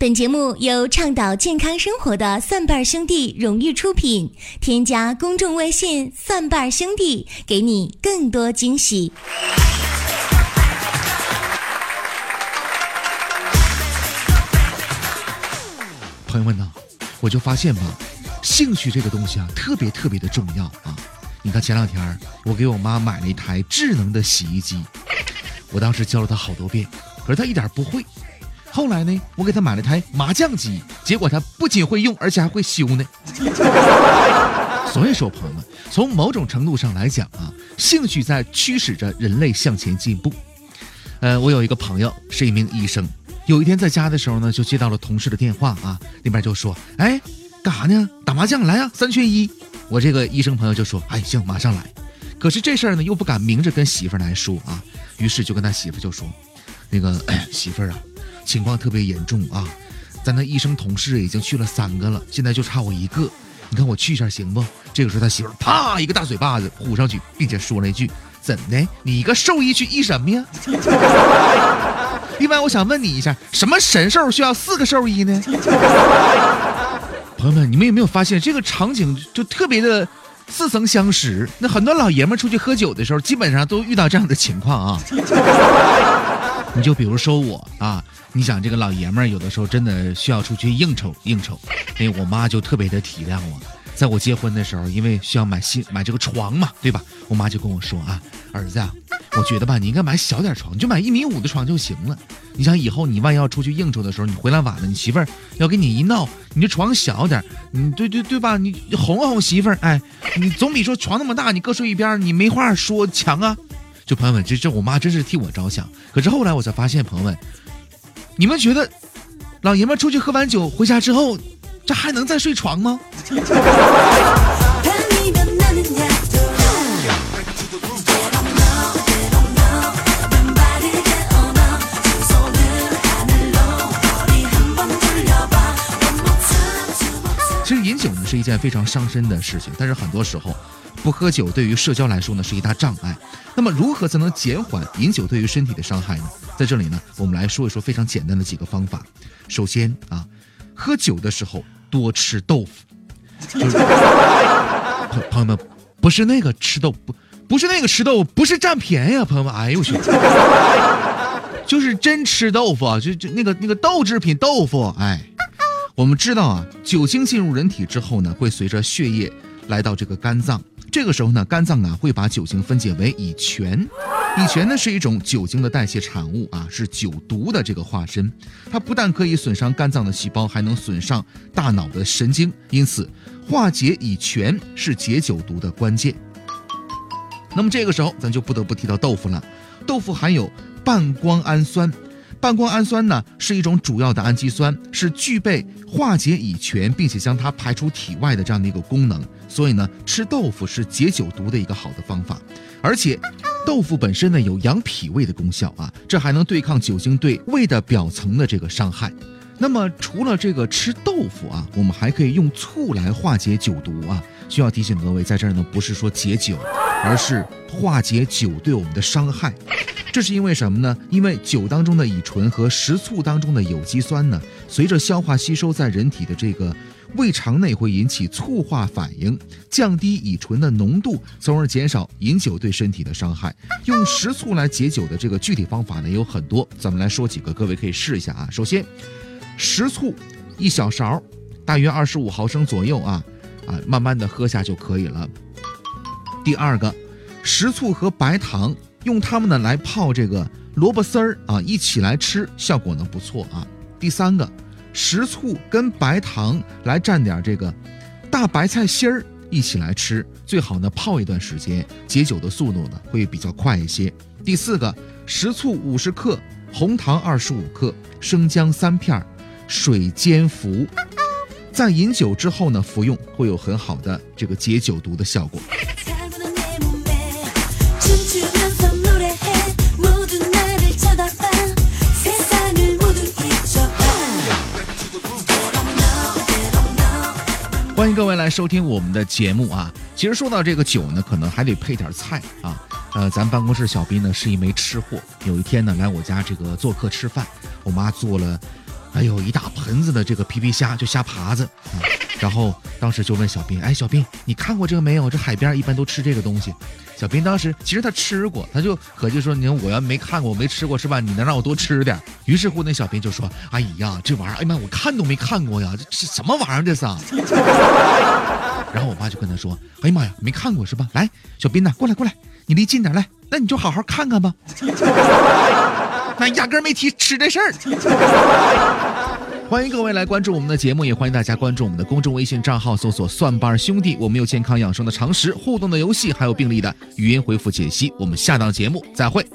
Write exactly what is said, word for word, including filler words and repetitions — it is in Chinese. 本节目由倡导健康生活的蒜瓣兄弟荣誉出品，添加公众微信蒜瓣兄弟，给你更多惊喜。朋友们呢，我就发现吧，兴趣这个东西啊，特别特别的重要啊。你看前两天我给我妈买了一台智能的洗衣机，我当时教了她好多遍，可是她一点不会。后来呢，我给他买了台麻将机，结果他不仅会用，而且还会修呢。所以说，朋友们，从某种程度上来讲啊，兴趣在驱使着人类向前进步。呃，我有一个朋友是一名医生，有一天在家的时候呢，就接到了同事的电话啊，那边就说：“哎，干啥呢？打麻将来啊，三缺一。”我这个医生朋友就说：“哎，行，马上来。”可是这事儿呢，又不敢明着跟媳妇儿来说啊，于是就跟他媳妇就说：“那个、哎、媳妇儿啊。”情况特别严重啊，咱的医生同事已经去了三个了，现在就差我一个，你看我去一下行不？这个时候他媳妇啪一个大嘴巴子呼上去，并且说了一句：“怎的？你一个兽医去医什么呀？”另外我想问你一下，什么神兽需要四个兽医呢？朋友们，你们有没有发现这个场景就特别的似曾相识？那很多老爷们出去喝酒的时候，基本上都遇到这样的情况啊。你就比如说我啊，你想这个老爷们儿有的时候真的需要出去应酬应酬，哎，我妈就特别的体谅我。在我结婚的时候，因为需要买新买这个床嘛，对吧？我妈就跟我说啊，儿子啊，我觉得吧，你应该买小点床，你就买一米五的床就行了。你想以后你万一要出去应酬的时候，你回来晚了，你媳妇儿要跟你一闹，你这床小点，你对对对吧？你哄哄媳妇儿，哎，你总比说床那么大，你各睡一边，你没话说强啊。就朋友们，这这我妈真是替我着想。可是后来我才发现，朋友们，你们觉得老爷们出去喝完酒回家之后，这还能再睡床吗？其实饮酒呢是一件非常伤身的事情，但是很多时候不喝酒对于社交来说呢是一大障碍。那么如何才能减缓饮酒对于身体的伤害呢？在这里呢，我们来说一说非常简单的几个方法。首先啊，喝酒的时候多吃豆腐，就是朋友们，不是那个吃豆不不是那个吃豆，不是占便宜啊，朋友们，哎呦我去，就是真吃豆腐啊，就就那个那个豆制品豆腐，哎，我们知道啊，酒精进入人体之后呢，会随着血液来到这个肝脏。这个时候呢，肝脏啊会把酒精分解为乙醛，乙醛呢是一种酒精的代谢产物啊，是酒毒的这个化身。它不但可以损伤肝脏的细胞，还能损伤大脑的神经。因此，化解乙醛是解酒毒的关键。那么这个时候，咱就不得不提到豆腐了。豆腐含有半胱氨酸，半胱氨酸呢是一种主要的氨基酸，是具备化解乙醛并且将它排出体外的这样的一个功能。所以呢，吃豆腐是解酒毒的一个好的方法，而且豆腐本身呢有养脾胃的功效啊，这还能对抗酒精对胃的表层的这个伤害。那么除了这个吃豆腐啊，我们还可以用醋来化解酒毒啊。需要提醒各位，在这儿呢不是说解酒，而是化解酒对我们的伤害。这是因为什么呢？因为酒当中的乙醇和食醋当中的有机酸呢，随着消化吸收在人体的这个胃肠内会引起醋化反应，降低乙醇的浓度，从而减少饮酒对身体的伤害。用食醋来解酒的这个具体方法呢有很多，咱们来说几个，各位可以试一下啊。首先，食醋一小勺，大约二十五毫升左右啊啊，慢慢的喝下就可以了。第二个，食醋和白糖，用它们呢来泡这个萝卜丝儿啊，一起来吃，效果呢不错啊。第三个，食醋跟白糖来蘸点这个大白菜心儿一起来吃，最好呢泡一段时间，解酒的速度呢会比较快一些。第四个，食醋五十克，红糖二十五克，生姜三片，水煎服。在饮酒之后呢服用，会有很好的这个解酒毒的效果。欢迎各位来收听我们的节目啊！其实说到这个酒呢，可能还得配点菜啊。呃，咱办公室小斌呢是一枚吃货，有一天呢来我家这个做客吃饭，我妈做了哎呦，一大盆子的这个皮皮虾，就虾爬子、嗯、然后当时就问小斌，哎，小斌你看过这个没有？这海边一般都吃这个东西。小斌当时其实他吃过，他就可就说，你我要没看过，我没吃过是吧？你能让我多吃点？于是乎那小斌就说，哎呀，这玩意儿，哎妈，我看都没看过呀，这是什么玩意儿这是啊？然后我爸就跟他说，哎妈呀，没看过是吧？来，小斌呐、啊，过来过来，你离近点来，那你就好好看看吧。那压根没提吃这事儿。欢迎各位来关注我们的节目，也欢迎大家关注我们的公众微信账号，搜索蒜瓣兄弟，我们有健康养生的常识、互动的游戏，还有病例的语音回复解析。我们下档节目再会。